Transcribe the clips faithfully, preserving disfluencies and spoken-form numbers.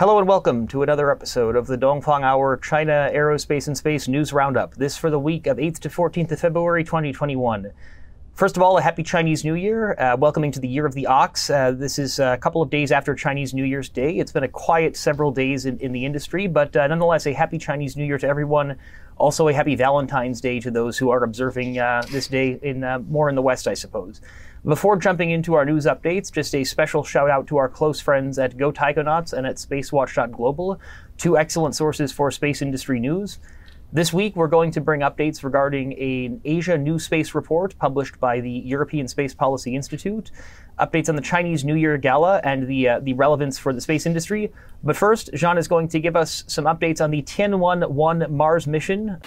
Hello and welcome to another episode of the Dongfang Hour China Aerospace and Space News Roundup, this for the week of eighth to fourteenth of February twenty twenty-one. First of all, a happy Chinese New Year, uh, welcoming to the Year of the Ox. Uh, this is a couple of days after Chinese New Year's Day. It's been a quiet several days in, in the industry, but uh, nonetheless, a happy Chinese New Year to everyone. Also a happy Valentine's Day to those who are observing uh, this day in uh, more in the West, I suppose. Before jumping into our news updates, just a special shout out to our close friends at Go Taikonauts and at SpaceWatch.Global, two excellent sources for space industry news. This week, we're going to bring updates regarding an Asia New Space report published by the European Space Policy Institute, updates on the Chinese New Year Gala and the uh, the relevance for the space industry. But first, Jean is going to give us some updates on the Tianwen one Mars mission.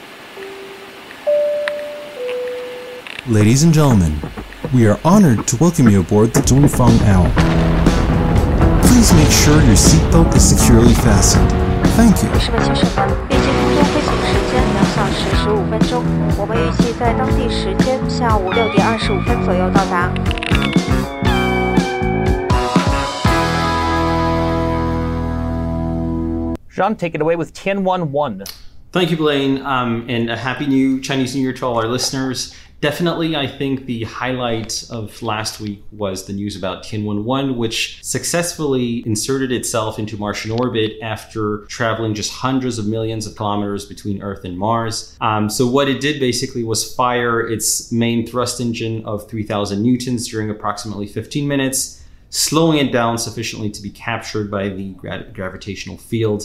Ladies and gentlemen, we are honored to welcome you aboard the Dongfang Hour. Please make sure your seatbelt is securely fastened. Thank you. Jean, take it away with Tianwen one. Thank you, Blaine, um, and a happy new Chinese New Year to all our listeners. Definitely, I think the highlight of last week was the news about Tianwen one, which successfully inserted itself into Martian orbit after traveling just hundreds of millions of kilometers between Earth and Mars. Um, so what it did basically was fire its main thrust engine of three thousand newtons during approximately fifteen minutes, slowing it down sufficiently to be captured by the gra- gravitational field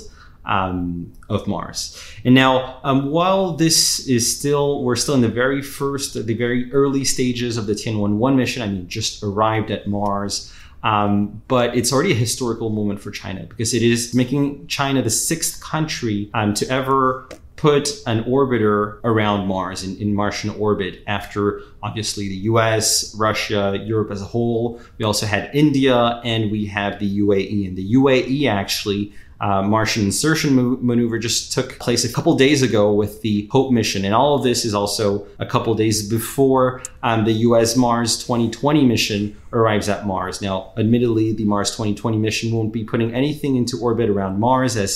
Um, of Mars. And now, um, while this is still, we're still in the very first, the very early stages of the Tianwen one mission, I mean, just arrived at Mars, um, but it's already a historical moment for China because it is making China the sixth country um, to ever put an orbiter around Mars in, in Martian orbit after, obviously, the U S, Russia, Europe as a whole. We also had India and we have the U A E, and the U A E actually Uh, Martian insertion move- maneuver just took place a couple days ago with the HOPE mission. And all of this is also a couple days before um, the U S Mars twenty twenty mission arrives at Mars. Now, admittedly, the Mars twenty twenty mission won't be putting anything into orbit around Mars, as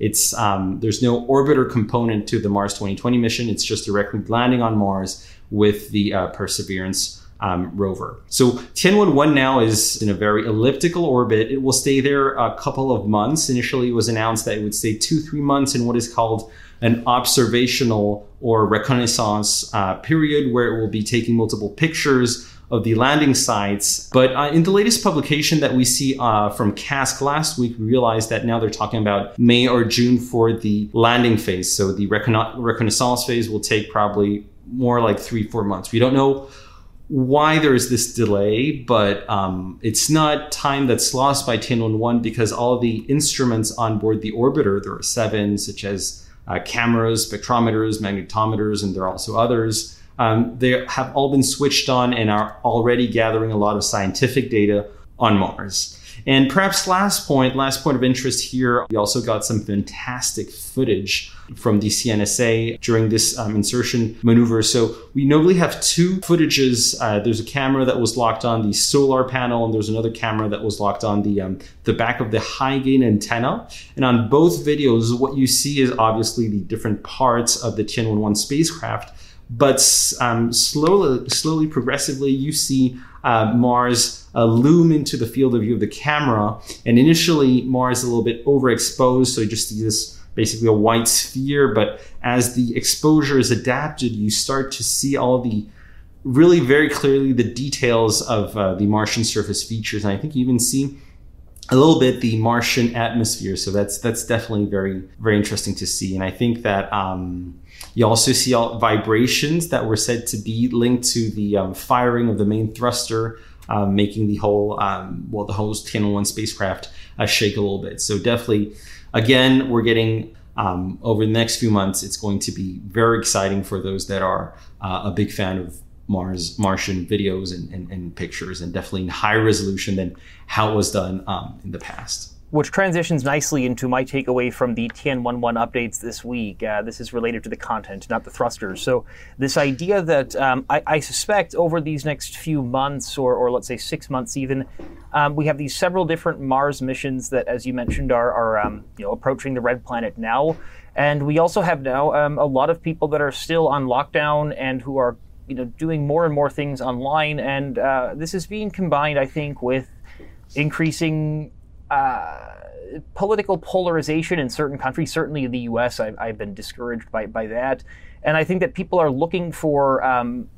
it's um, there's no orbiter component to the Mars twenty twenty mission. It's just directly landing on Mars with the uh, Perseverance Um, rover. So Tianwen one now is in a very elliptical orbit. It will stay there a couple of months. Initially, it was announced that it would stay two, three months in what is called an observational or reconnaissance uh, period, where it will be taking multiple pictures of the landing sites. But uh, in the latest publication that we see uh, from C A S C last week, we realized that now they're talking about May or June for the landing phase. So the reconna- reconnaissance phase will take probably more like three, four months. We don't know why there is this delay, but um, it's not time that's lost by Tianwen one, because all the instruments on board the orbiter, there are seven, such as uh, cameras, spectrometers, magnetometers, and there are also others. Um, they have all been switched on and are already gathering a lot of scientific data on Mars. And perhaps last point, last point of interest here, we also got some fantastic footage from the C N S A during this um, insertion maneuver. So we normally have two footages. Uh, there's a camera that was locked on the solar panel, and there's another camera that was locked on the um, the back of the high gain antenna. And on both videos, what you see is obviously the different parts of the Tianwen one spacecraft. But um, slowly, slowly, progressively, you see uh, Mars uh, loom into the field of view of the camera. And initially, Mars is a little bit overexposed, so you just see this basically a white sphere. But as the exposure is adapted, you start to see all the really very clearly the details of uh, the Martian surface features. And I think you even see a little bit the Martian atmosphere. So that's that's definitely very, very interesting to see. And I think that Um, you also see all vibrations that were said to be linked to the um, firing of the main thruster, uh, making the whole, um, well, the whole Tianwen one spacecraft uh, shake a little bit. So definitely, again, we're getting, um, over the next few months, it's going to be very exciting for those that are uh, a big fan of Mars, Martian videos and, and, and pictures, and definitely in high resolution than how it was done um, in the past. which transitions nicely into my takeaway from the Tianwen one updates this week. Uh, this is related to the content, not the thrusters. So this idea that um, I, I suspect over these next few months, or, or let's say six months even, um, we have these several different Mars missions that, as you mentioned, are, are um, you know, approaching the red planet now. And we also have now um, a lot of people that are still on lockdown and who are, you know, doing more and more things online. And uh, this is being combined, I think, with increasing Uh, political polarization in certain countries, certainly in the U S. I've, I've been discouraged by, by that. And I think that people are looking for um,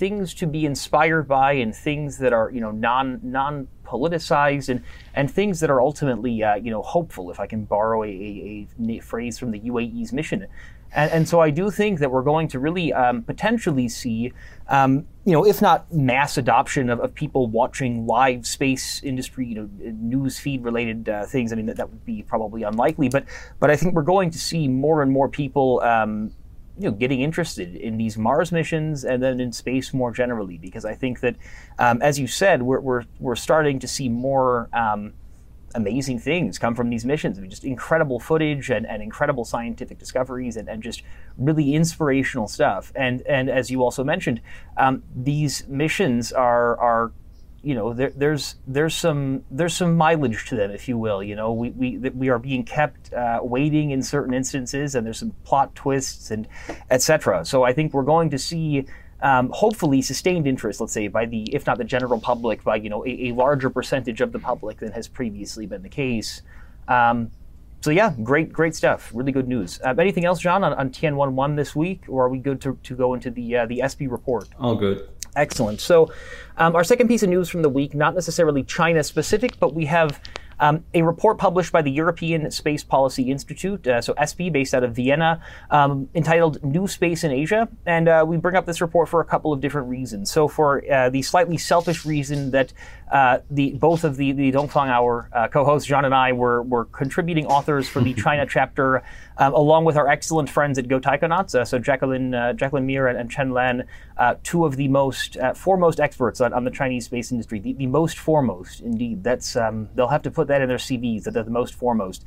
things to be inspired by, and things that are, you know, non, non-politicized, and, and things that are ultimately, uh, you know, hopeful, if I can borrow a, a, a phrase from the U A E's mission. And, and so I do think that we're going to really um, potentially see, um, you know, if not mass adoption of, of people watching live space industry, you know, news feed related uh, things. I mean, that, that would be probably unlikely, but but I think we're going to see more and more people, um, you know, getting interested in these Mars missions and then in space more generally, because I think that, um, as you said, we're we're we're starting to see more Um, amazing things come from these missions. I mean, just incredible footage and, and incredible scientific discoveries and, and just really inspirational stuff. And and as you also mentioned, um, these missions are are, you know, there, there's there's some there's some mileage to them, if you will. You know, we we we are being kept uh, waiting in certain instances, and there's some plot twists and et cetera. So I think we're going to see, Um, hopefully, sustained interest, let's say, by the, if not the general public, by, you know, a, a larger percentage of the public than has previously been the case. Um, so yeah, great, great stuff. Really good news. Uh, anything else, John, on, on Tianwen one this week, or are we good to, to go into the uh, the E S P I report? All good. Excellent. So um, our second piece of news from the week, not necessarily China specific, but we have Um, a report published by the European Space Policy Institute, uh, so E S P I, based out of Vienna, um, entitled New Space in Asia. And uh, we bring up this report for a couple of different reasons. So for uh, the slightly selfish reason that uh, the both of the, the Dongfang Hour uh, co-hosts, John and I, were, were contributing authors for the China chapter, um, along with our excellent friends at Go Taikonauts, uh, so Jacqueline, uh, Jacqueline Mir and, and Chen Lan, uh, two of the most uh, foremost experts on, on the Chinese space industry, the, the most foremost, indeed. That's um, they'll have to put that in their C Vs, that they're the most foremost.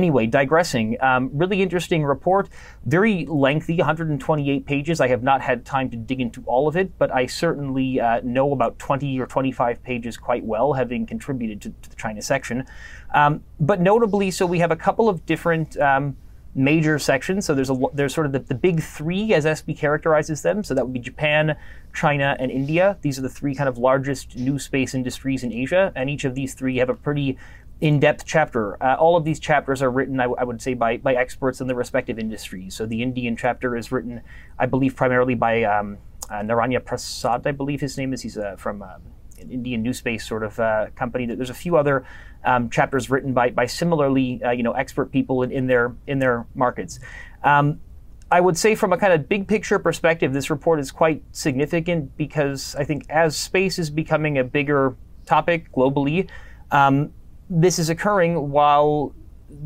Anyway, digressing, um, really interesting report, very lengthy, one hundred twenty-eight pages. I have not had time to dig into all of it, but I certainly uh, know about twenty or twenty-five pages quite well, having contributed to, to the China section. Um, but notably, so we have a couple of different um, major sections. So there's a there's sort of the, the big three, as E S P I characterizes them. So that would be Japan, China, and India. These are the three kind of largest new space industries in Asia, and each of these three have a pretty in-depth chapter. Uh, all of these chapters are written, I, w- I would say, by, by experts in the respective industries. So the Indian chapter is written, I believe, primarily by um, uh, Naranya Prasad, I believe his name is. He's uh, from um, an Indian new space sort of uh, company. There's a few other um, chapters written by by similarly, uh, you know, expert people in, in their in their markets. Um, I would say from a kind of big picture perspective, this report is quite significant because I think as space is becoming a bigger topic globally, um, this is occurring while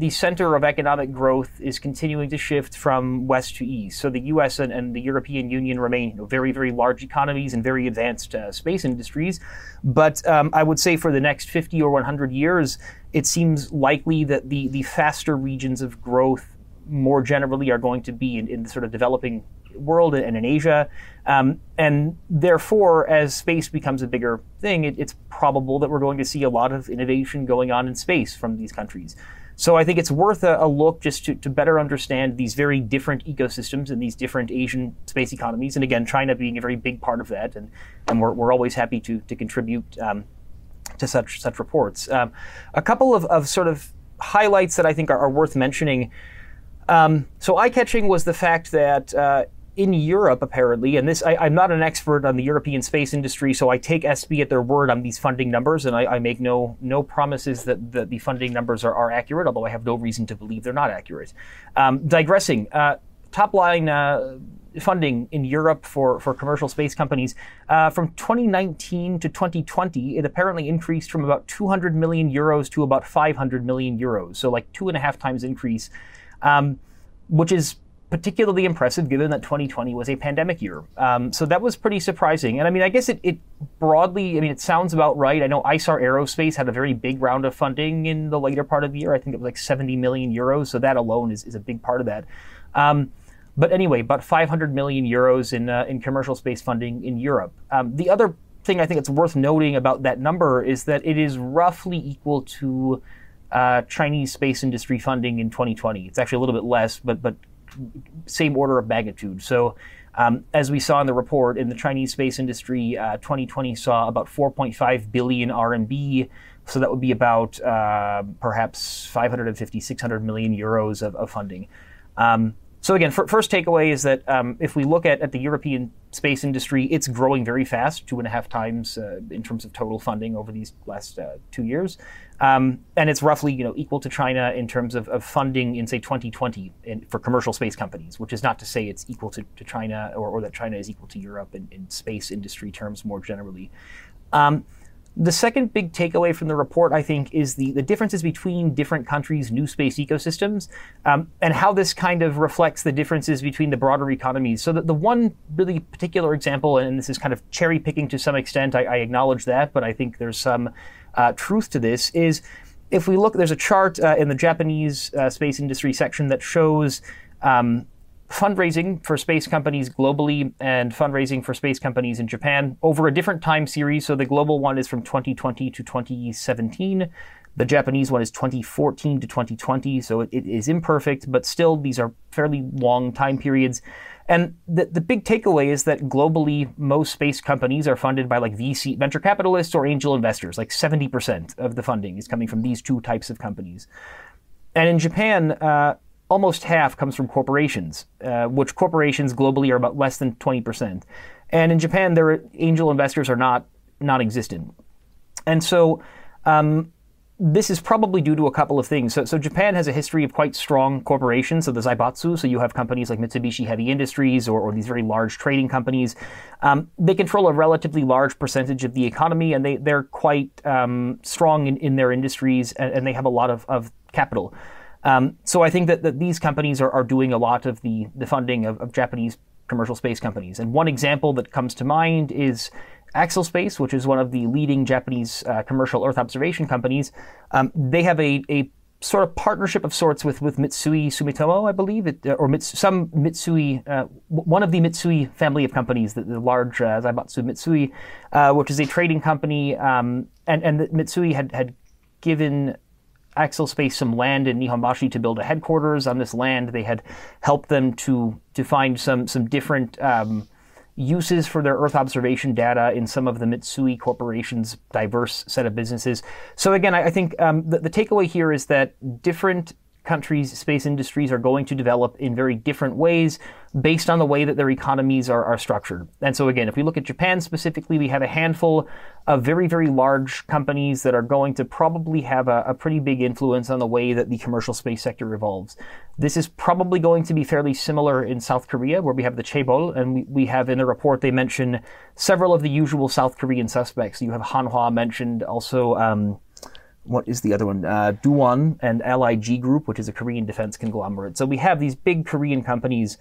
the center of economic growth is continuing to shift from west to east. So the U S and, and the European Union remain, you know, very, very large economies and very advanced uh, space industries. But um, I would say for the next fifty or one hundred years, it seems likely that the, the faster regions of growth more generally are going to be in, in the sort of developing world and in Asia. Um, and therefore, as space becomes a bigger thing, it, it's probable that we're going to see a lot of innovation going on in space from these countries. So I think it's worth a, a look just to, to better understand these very different ecosystems and these different Asian space economies. And again, China being a very big part of that. And, and we're, we're always happy to, to contribute um, to such such reports. Um, a couple of, of sort of highlights that I think are, are worth mentioning. Um, so eye-catching was the fact that uh, in Europe, apparently, and this I, I'm not an expert on the European space industry, so I take E S P I at their word on these funding numbers, and I, I make no no promises that the, the funding numbers are, are accurate, although I have no reason to believe they're not accurate. Um, digressing, uh, top-line uh, funding in Europe for, for commercial space companies, uh, from twenty nineteen to twenty twenty, it apparently increased from about two hundred million euros to about five hundred million euros, so like two and a half times increase. Um, which is particularly impressive given that twenty twenty was a pandemic year. Um, so that was pretty surprising. And I mean, I guess it, it broadly, I mean, it sounds about right. I know ISAR Aerospace had a very big round of funding in the later part of the year. I think it was like seventy million euros. So that alone is, is a big part of that. Um, but anyway, about five hundred million euros in, uh, in commercial space funding in Europe. Um, the other thing I think it's worth noting about that number is that it is roughly equal to uh, Chinese space industry funding in twenty twenty. It's actually a little bit less, but but same order of magnitude. So um, as we saw in the report, in the Chinese space industry, uh, twenty twenty saw about four point five billion R M B. So that would be about uh, perhaps five hundred fifty, six hundred million euros of, of funding. Um, So again, for, first takeaway is that um, if we look at, at the European space industry, it's growing very fast, two and a half times uh, in terms of total funding over these last uh, two years. Um, and it's roughly, you know, equal to China in terms of, of funding in, say, twenty twenty in, for commercial space companies, which is not to say it's equal to, to China or, or that China is equal to Europe in, in space industry terms more generally. Um, The second big takeaway from the report, I think, is the, the differences between different countries' new space ecosystems um, and how this kind of reflects the differences between the broader economies. So the, the one really particular example, and this is kind of cherry picking to some extent, I, I acknowledge that, but I think there's some uh, truth to this, is if we look, there's a chart uh, in the Japanese uh, space industry section that shows um, fundraising for space companies globally and fundraising for space companies in Japan over a different time series. So the global one is from twenty twenty to twenty seventeen. The Japanese one is twenty fourteen to twenty twenty. So it, it is imperfect, but still these are fairly long time periods. And the, the big takeaway is that globally, most space companies are funded by like V C, venture capitalists or angel investors. Like seventy percent of the funding is coming from these two types of companies. And in Japan, uh, almost half comes from corporations, uh, which corporations globally are about less than twenty percent. And in Japan, their angel investors are not non-existent. And so um, this is probably due to a couple of things. So, so Japan has a history of quite strong corporations, so the Zaibatsu, so you have companies like Mitsubishi Heavy Industries or, or these very large trading companies. Um, they control a relatively large percentage of the economy, and they, they're quite um, strong in, in their industries, and, and they have a lot of, of capital. Um, so I think that, that these companies are, are doing a lot of the, the funding of, of Japanese commercial space companies. And one example that comes to mind is Axel Space, which is one of the leading Japanese uh, commercial Earth observation companies. Um, they have a, a sort of partnership of sorts with, with Mitsui Sumitomo, I believe, it, or Mits, some Mitsui, uh, one of the Mitsui family of companies, the, the large uh, Zaibatsu Mitsui, uh, which is a trading company. Um, and, and Mitsui had, had given Axel Space some land in Nihonbashi to build a headquarters. On this land, they had helped them to to find some some different um, uses for their Earth observation data in some of the Mitsui Corporation's diverse set of businesses. So again, I, I think um, the, the takeaway here is that different countries' space industries are going to develop in very different ways based on the way that their economies are, are structured. And so again, if we look at Japan specifically, we have a handful of very, very large companies that are going to probably have a, a pretty big influence on the way that the commercial space sector evolves. This is probably going to be fairly similar in South Korea, where we have the Chaebol, and we, we have in the report, they mention several of the usual South Korean suspects. You have Hanwha mentioned, also um, what is the other one? Uh, Duwon and L I G Group, which is a Korean defense conglomerate. So we have these big Korean companies.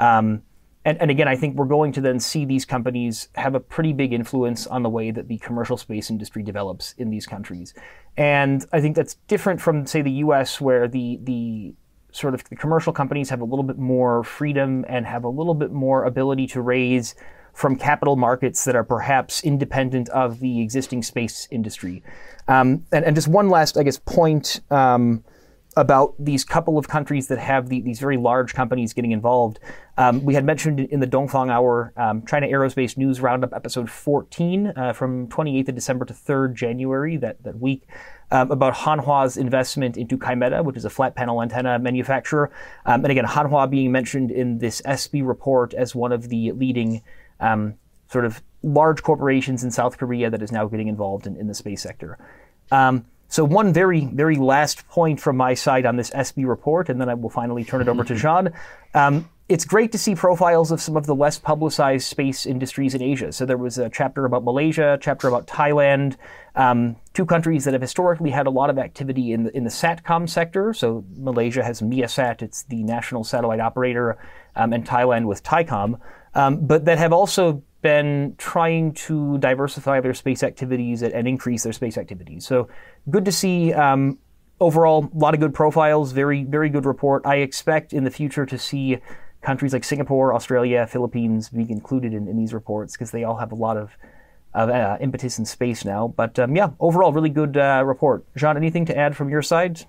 Um, and, and again, I think we're going to then see these companies have a pretty big influence on the way that the commercial space industry develops in these countries. And I think that's different from, say, the U S, where the, the sort of the commercial companies have a little bit more freedom and have a little bit more ability to raise from capital markets that are perhaps independent of the existing space industry. Um, and, and just one last, I guess, point um, about these couple of countries that have the, these very large companies getting involved. Um, we had mentioned in the Dongfang Hour, um, China Aerospace News Roundup episode fourteen, uh, from twenty-eighth of December to third of January, that, that week, um, about Hanwha's investment into Kymeta, which is a flat panel antenna manufacturer. Um, and again, Hanwha being mentioned in this E S P I report as one of the leading Um, sort of large corporations in South Korea that is now getting involved in, in the space sector. Um, so one very, very last point from my side on this E S P I report, and then I will finally turn it over to Jean, um, It's great to see profiles of some of the less publicized space industries in Asia. So there was a chapter about Malaysia, a chapter about Thailand, um, two countries that have historically had a lot of activity in the, in the SATCOM sector. So Malaysia has MiASAT, it's the national satellite operator, um, and Thailand with TICOM, um, but that have also been trying to diversify their space activities and, and increase their space activities. So good to see. Um, overall, a lot of good profiles, very, very good report. I expect in the future to see countries like Singapore, Australia, Philippines being included in, in these reports because they all have a lot of, of uh, impetus in space now. But um, yeah, overall, really good uh, report. Jean, anything to add from your side?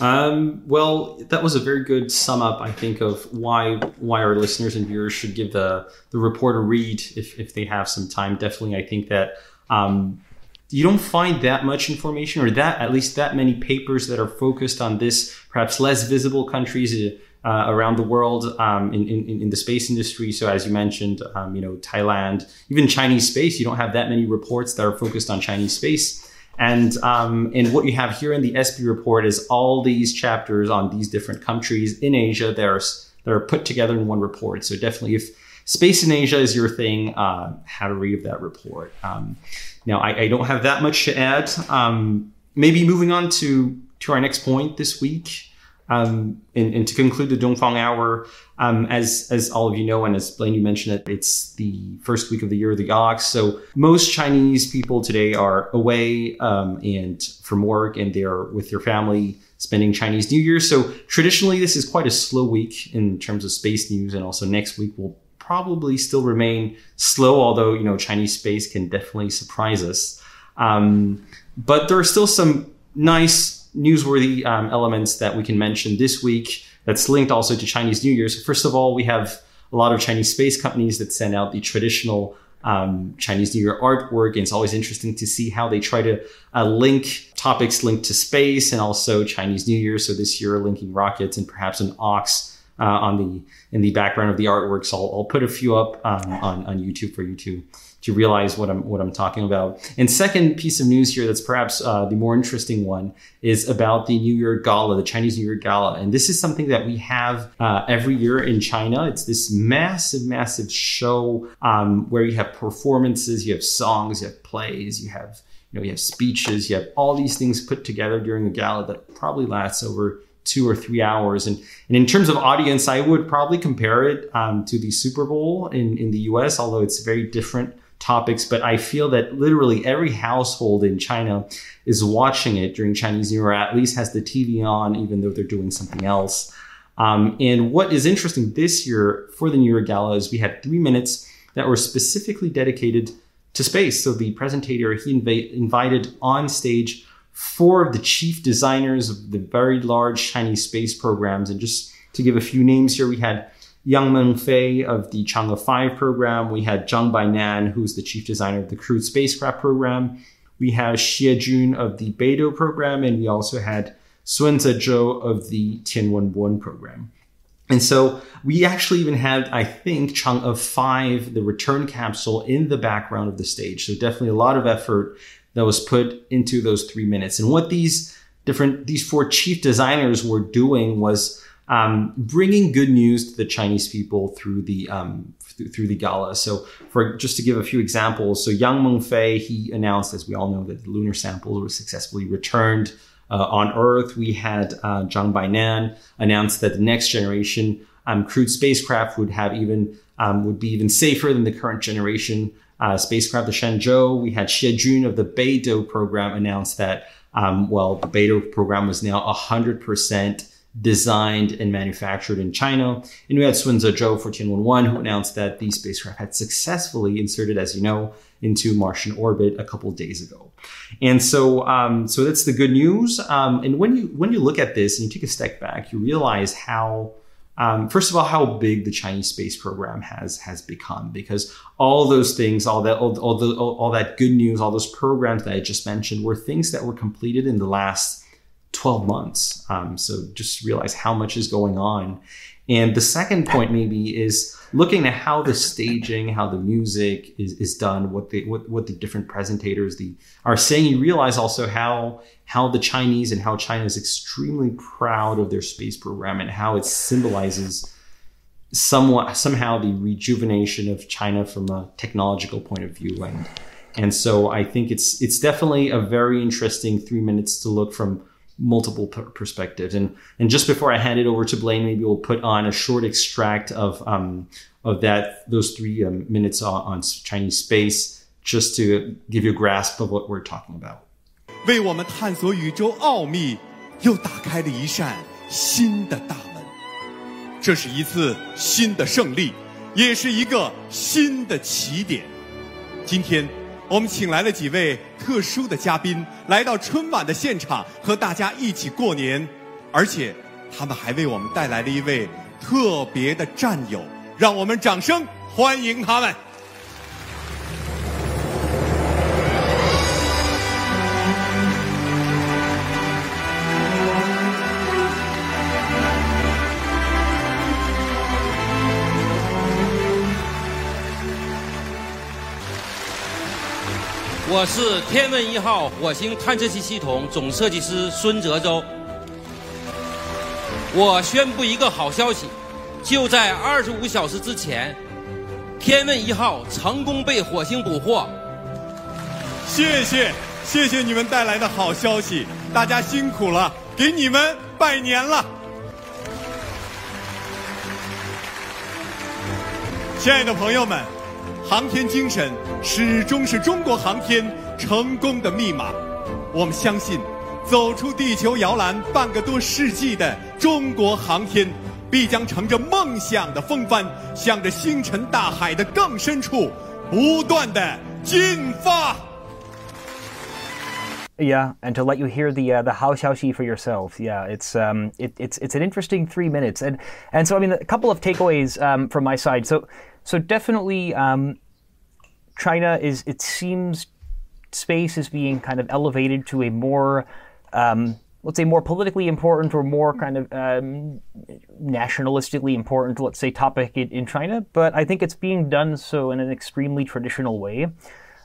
Um, well, that was a very good sum up, I think, of why why our listeners and viewers should give the, the report a read if, if they have some time. Definitely, I think that um, you don't find that much information or that at least that many papers that are focused on this, perhaps less visible countries uh, Uh, around the world um, in, in, in the space industry. So as you mentioned, um, you know, Thailand, even Chinese space, you don't have that many reports that are focused on Chinese space. And, um, and what you have here in the E S P I report is all these chapters on these different countries in Asia that are, that are put together in one report. So definitely if space in Asia is your thing, uh, have a read of that report. Um, now, I, I don't have that much to add. Um, maybe moving on to, to our next point this week. Um, and, and to conclude the Dongfang Hour, um, as as all of you know, and as Blaine, you mentioned it, it's the first week of the year of the ox. So most Chinese people today are away um, and from work, and they're with their family spending Chinese New Year. So traditionally, this is quite a slow week in terms of space news, and also next week will probably still remain slow, although, you know, Chinese space can definitely surprise us. Um, but there are still some nice newsworthy um, elements that we can mention this week that's linked also to Chinese New Year. So first of all, we have a lot of Chinese space companies that send out the traditional um, Chinese New Year artwork. And it's always interesting to see how they try to uh, link topics linked to space and also Chinese New Year. So this year, linking rockets and perhaps an ox uh, on the in the background of the artwork. So I'll, I'll put a few up um, on, on YouTube for you to, to realize what I'm what I'm talking about. And second piece of news here that's perhaps uh, the more interesting one is about the New Year Gala, the Chinese New Year Gala. And this is something that we have uh, every year in China. It's this massive, massive show um, where you have performances, you have songs, you have plays, you have, you know, you have speeches, you have all these things put together during a gala that probably lasts over two or three hours. And, and in terms of audience, I would probably compare it um, to the Super Bowl in, in the U S, although it's very different topics. But I feel that literally every household in China is watching it during Chinese New Year, at least has the T V on, even though they're doing something else. Um, and what is interesting this year for the New Year Gala is we had three minutes that were specifically dedicated to space. So the presentator, he inv- invited on stage four of the chief designers of the very large Chinese space programs. And just to give a few names here, we had Yang Mengfei of the Chang'e five program. We had Zhang Bainan, who's the chief designer of the crewed spacecraft program. We have Xie Jun of the Beidou program. And we also had Sun Zheou of the Tianwen one program. And so we actually even had, I think, Chang'e five, the return capsule, in the background of the stage. So definitely a lot of effort that was put into those three minutes. And what these different, these four chief designers were doing was Um, bringing good news to the Chinese people through the um, th- through the gala. So, for just to give a few examples, so Yang Mengfei, he announced, as we all know, that the lunar samples were successfully returned uh, on Earth. We had uh, Zhang Bainan announce that the next generation um, crewed spacecraft would have even um, would be even safer than the current generation uh, spacecraft, the Shenzhou. We had Xie Jun of the Beidou program announce that um, well, the Beidou program was now one hundred percent designed and manufactured in China. And we had Sun Zheou for Tianwen one, who announced that the spacecraft had successfully inserted, as you know, into Martian orbit a couple of days ago. And so um, so that's the good news. Um, and when you when you look at this and you take a step back, you realize how, um, first of all, how big the Chinese space program has has become, because all those things, all that, all, all, the, all, all that good news, all those programs that I just mentioned were things that were completed in the last twelve months. Um, so just realize how much is going on. And the second point maybe is looking at how the staging, how the music is, is done, what the what, what the different presentators the, are saying. You realize also how how the Chinese and how China is extremely proud of their space program and how it symbolizes somewhat somehow the rejuvenation of China from a technological point of view. And, and so I think it's it's definitely a very interesting three minutes to look from multiple per perspectives. And and just before I hand it over to Blaine, maybe we'll put on a short extract of um of that those three um, minutes on, on Chinese space, just to give you a grasp of what we're talking about. 为我们探索宇宙奥秘又打开了一扇新的大门。这是一次新的胜利，也是一个新的起点。今天我们请来了几位特殊的嘉宾，来到春晚的现场和大家一起过年，而且他们还为我们带来了一位特别的战友，让我们掌声欢迎他们。 我是天问一号火星探测器系统总设计师孙泽洲。我宣布一个好消息，就在二十五小时之前，天问一号成功被火星捕获。谢谢，谢谢你们带来的好消息，大家辛苦了，给你们拜年了。亲爱的朋友们。 航天精神始终是中国航天成功的密码。我们相信，走出地球摇篮半个多世纪的中国航天，必将乘着梦想的风帆，向着星辰大海的更深处不断的进发。Yeah, and to let you hear the uh, the haoxiaoxi for yourself. Yeah, it's um it, it's it's an interesting three minutes, and and so I mean a couple of takeaways um from my side. So. So definitely, um, China is, it seems, space is being kind of elevated to a more, um, let's say, more politically important or more kind of um, nationalistically important, let's say, topic in, in China. But I think it's being done so in an extremely traditional way.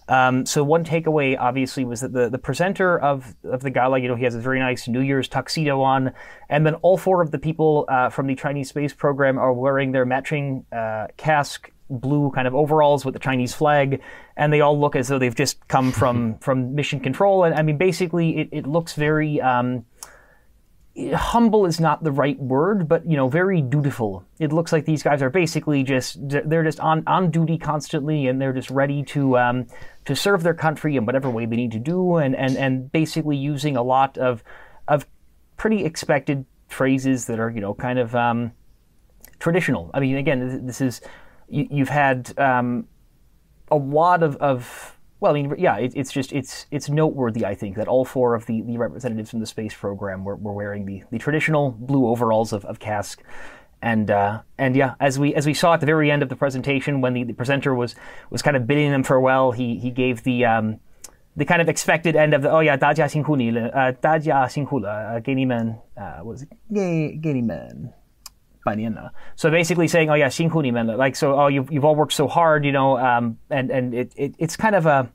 Um, so one takeaway, obviously, was that the, the presenter of, of the gala, you know, he has a very nice New Year's tuxedo on, and then all four of the people uh, from the Chinese space program are wearing their matching uh, C A S C blue kind of overalls with the Chinese flag, and they all look as though they've just come from, from mission control. And I mean, basically, it, it looks very... Um, humble is not the right word, but, you know, very dutiful. It looks like these guys are basically just, they're just on, on duty constantly, and they're just ready to um, to serve their country in whatever way they need to do, and, and, and basically using a lot of of pretty expected phrases that are, you know, kind of um, traditional. I mean, again, this is, you, you've had um, a lot of... of Well, I mean, yeah, it, it's just, it's it's noteworthy, I think, that all four of the, the representatives from the space program were, were wearing the, the traditional blue overalls of, of C A S C. And, uh, and yeah, as we as we saw at the very end of the presentation, when the, the presenter was was kind of bidding them farewell, he he gave the um, the kind of expected end of the, oh yeah, 大家辛苦你了, uh, 大家辛苦了, uh, 给你们, uh, what was it? 给, 给你们. So basically saying, oh yeah, 辛苦你们了, like, so, oh, you've, you've all worked so hard, you know, um, and, and it, it, it's kind of a,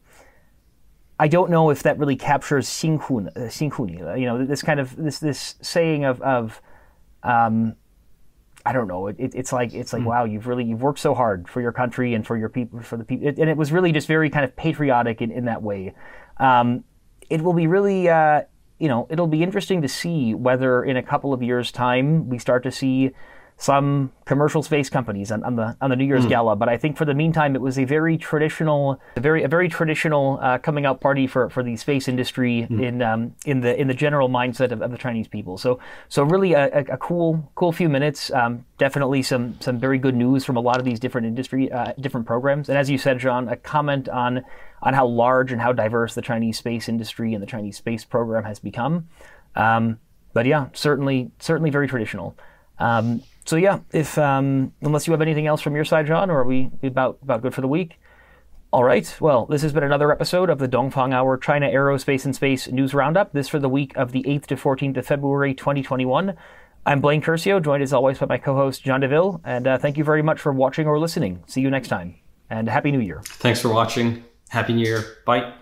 I don't know if that really captures 辛苦, 辛苦你了, you know, this kind of, this, this saying of, of um, I don't know, it, it's like, it's like, mm. wow, you've really, you've worked so hard for your country and for your people, for the people, and it was really just very kind of patriotic in, in that way. Um, it will be really, uh, you know, it'll be interesting to see whether in a couple of years' time we start to see some commercial space companies on, on the on the New Year's mm. gala, but I think for the meantime it was a very traditional, a very a very traditional uh, coming out party for, for the space industry mm. in um, in the in the general mindset of, of the Chinese people. So so really a, a cool cool few minutes. Um, definitely some some very good news from a lot of these different industry uh, different programs. And as you said, John, a comment on on how large and how diverse the Chinese space industry and the Chinese space program has become. Um, but yeah, certainly certainly very traditional. Um, So yeah, if um, unless you have anything else from your side, John, or are we about about good for the week? All right. Well, this has been another episode of the Dongfang Hour China Aerospace and Space News Roundup. This for the week of the eighth to fourteenth of February, twenty twenty-one. I'm Blaine Curcio, joined as always by my co-host John DeVille, and uh, thank you very much for watching or listening. See you next time, and Happy New Year. Thanks for watching. Happy New Year. Bye.